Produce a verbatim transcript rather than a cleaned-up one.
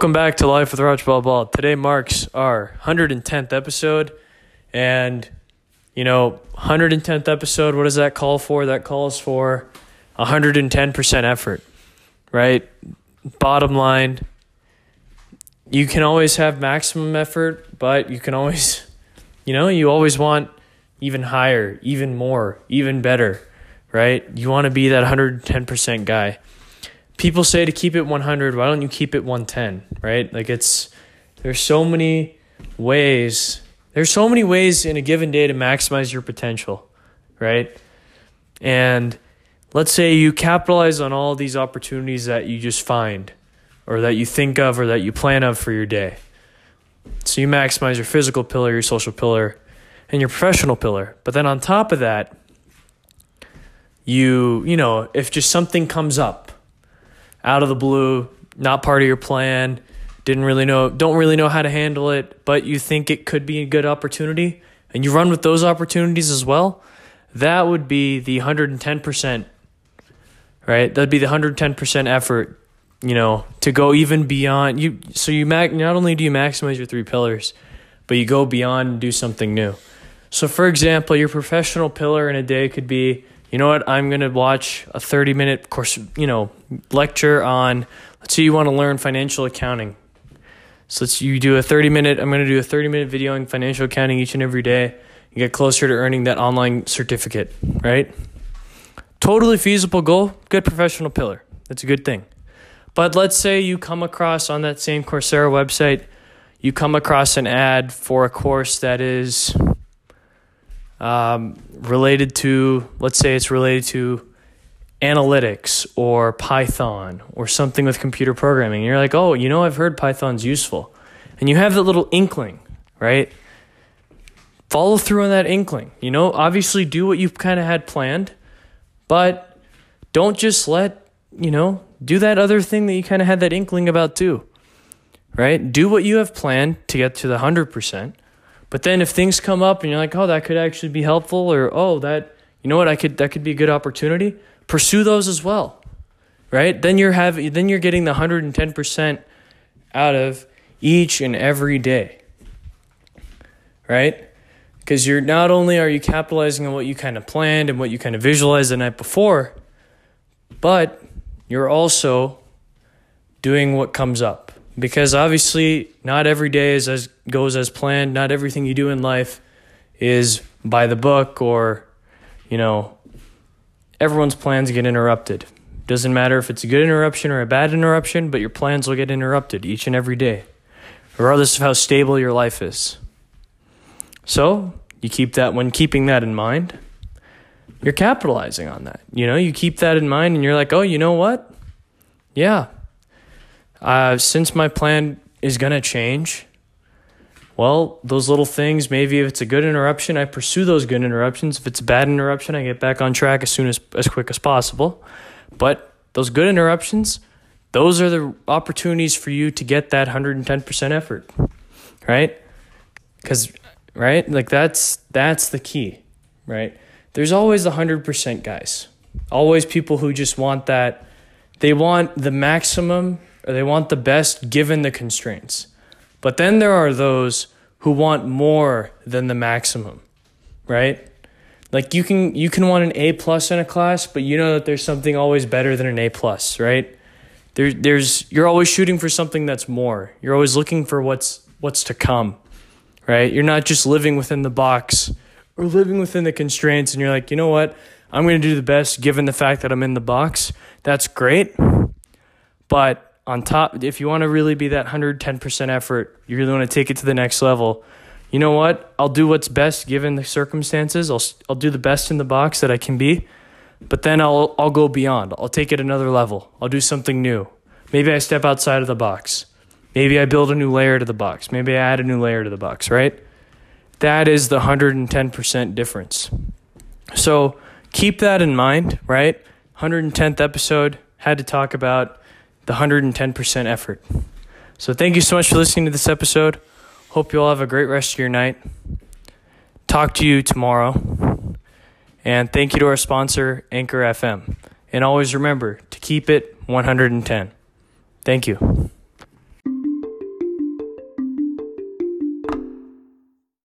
Welcome back to Life with Raj Ball Ball. Today marks our one hundred tenth episode. And, you know, one hundred tenth episode, what does that call for? That calls for one hundred ten percent effort, right? Bottom line, you can always have maximum effort, but you can always, you know, you always want even higher, even more, even better, right? You want to be that one hundred ten percent guy. People say to keep it one hundred, why don't you keep it one ten, right? Like it's, there's so many ways, there's so many ways in a given day to maximize your potential, right? And let's say you capitalize on all these opportunities that you just find or that you think of or that you plan of for your day. So you maximize your physical pillar, your social pillar, and your professional pillar. But then on top of that, you, you know, if just something comes up, out of the blue, not part of your plan, didn't really know, don't really know how to handle it, but you think it could be a good opportunity, and you run with those opportunities as well, that would be the one hundred ten percent, right? That'd be the one hundred ten percent effort, you know, to go even beyond. you. So you mag- not only do you maximize your three pillars, but you go beyond and do something new. So for example, your professional pillar in a day could be, you know what, I'm going to watch a thirty-minute course, you know, lecture on, let's say you want to learn financial accounting. So let's you do a thirty-minute, I'm going to do a thirty-minute video on financial accounting each and every day and get closer to earning that online certificate, right? Totally feasible goal, good professional pillar. That's a good thing. But let's say you come across on that same Coursera website, you come across an ad for a course that is... Um, related to, let's say it's related to analytics or Python or something with computer programming. And you're like, oh, you know, I've heard Python's useful. And you have that little inkling, right? Follow through on that inkling. You know, obviously do what you kind of had planned, but don't just let, you know, do that other thing that you kind of had that inkling about too, right? Do what you have planned to get to the one hundred percent. But then if things come up and you're like, oh, that could actually be helpful, or, oh, that, you know what, I could, that could be a good opportunity, pursue those as well, right? Then you're having, then you're getting the one hundred ten percent out of each and every day, right? Because you're not only are you capitalizing on what you kind of planned and what you kind of visualized the night before, but you're also doing what comes up. Because obviously not every day is as goes as planned. Not everything you do in life is by the book, or, you know, everyone's plans get interrupted. Doesn't matter if it's a good interruption or a bad interruption, but your plans will get interrupted each and every day, regardless of how stable your life is. So you keep that, when keeping that in mind, you're capitalizing on that. You know, you keep that in mind and you're like, oh, you know what? Yeah. Uh, since my plan is going to change, well, those little things, maybe if it's a good interruption, I pursue those good interruptions. If it's a bad interruption, I get back on track as soon as, as quick as possible. But those good interruptions, those are the opportunities for you to get that one hundred ten percent effort, right? Because, right, like that's, that's the key, right? There's always the one hundred percent guys, always people who just want that. They want the maximum, or they want the best given the constraints. But then there are those who want more than the maximum, right? Like you can you can want an A plus in a class, but you know that there's something always better than an A plus, right? There there's you're always shooting for something that's more. You're always looking for what's what's to come, right? You're not just living within the box or living within the constraints, and you're like, you know what? I'm going to do the best given the fact that I'm in the box. That's great, but on top, if you want to really be that one hundred ten percent effort, you really want to take it to the next level, you know what? I'll do what's best given the circumstances. I'll I'll do the best in the box that I can be, but then I'll I'll go beyond. I'll take it another level. I'll do something new. Maybe I step outside of the box. Maybe I build a new layer to the box. Maybe I add a new layer to the box, right? That is the one hundred ten percent difference. So keep that in mind, right? one hundred tenth episode, had to talk about the one hundred ten percent effort. So thank you so much for listening to this episode. Hope you all have a great rest of your night. Talk to you tomorrow. And thank you to our sponsor, Anchor F M. And always remember to keep it one hundred ten. Thank you.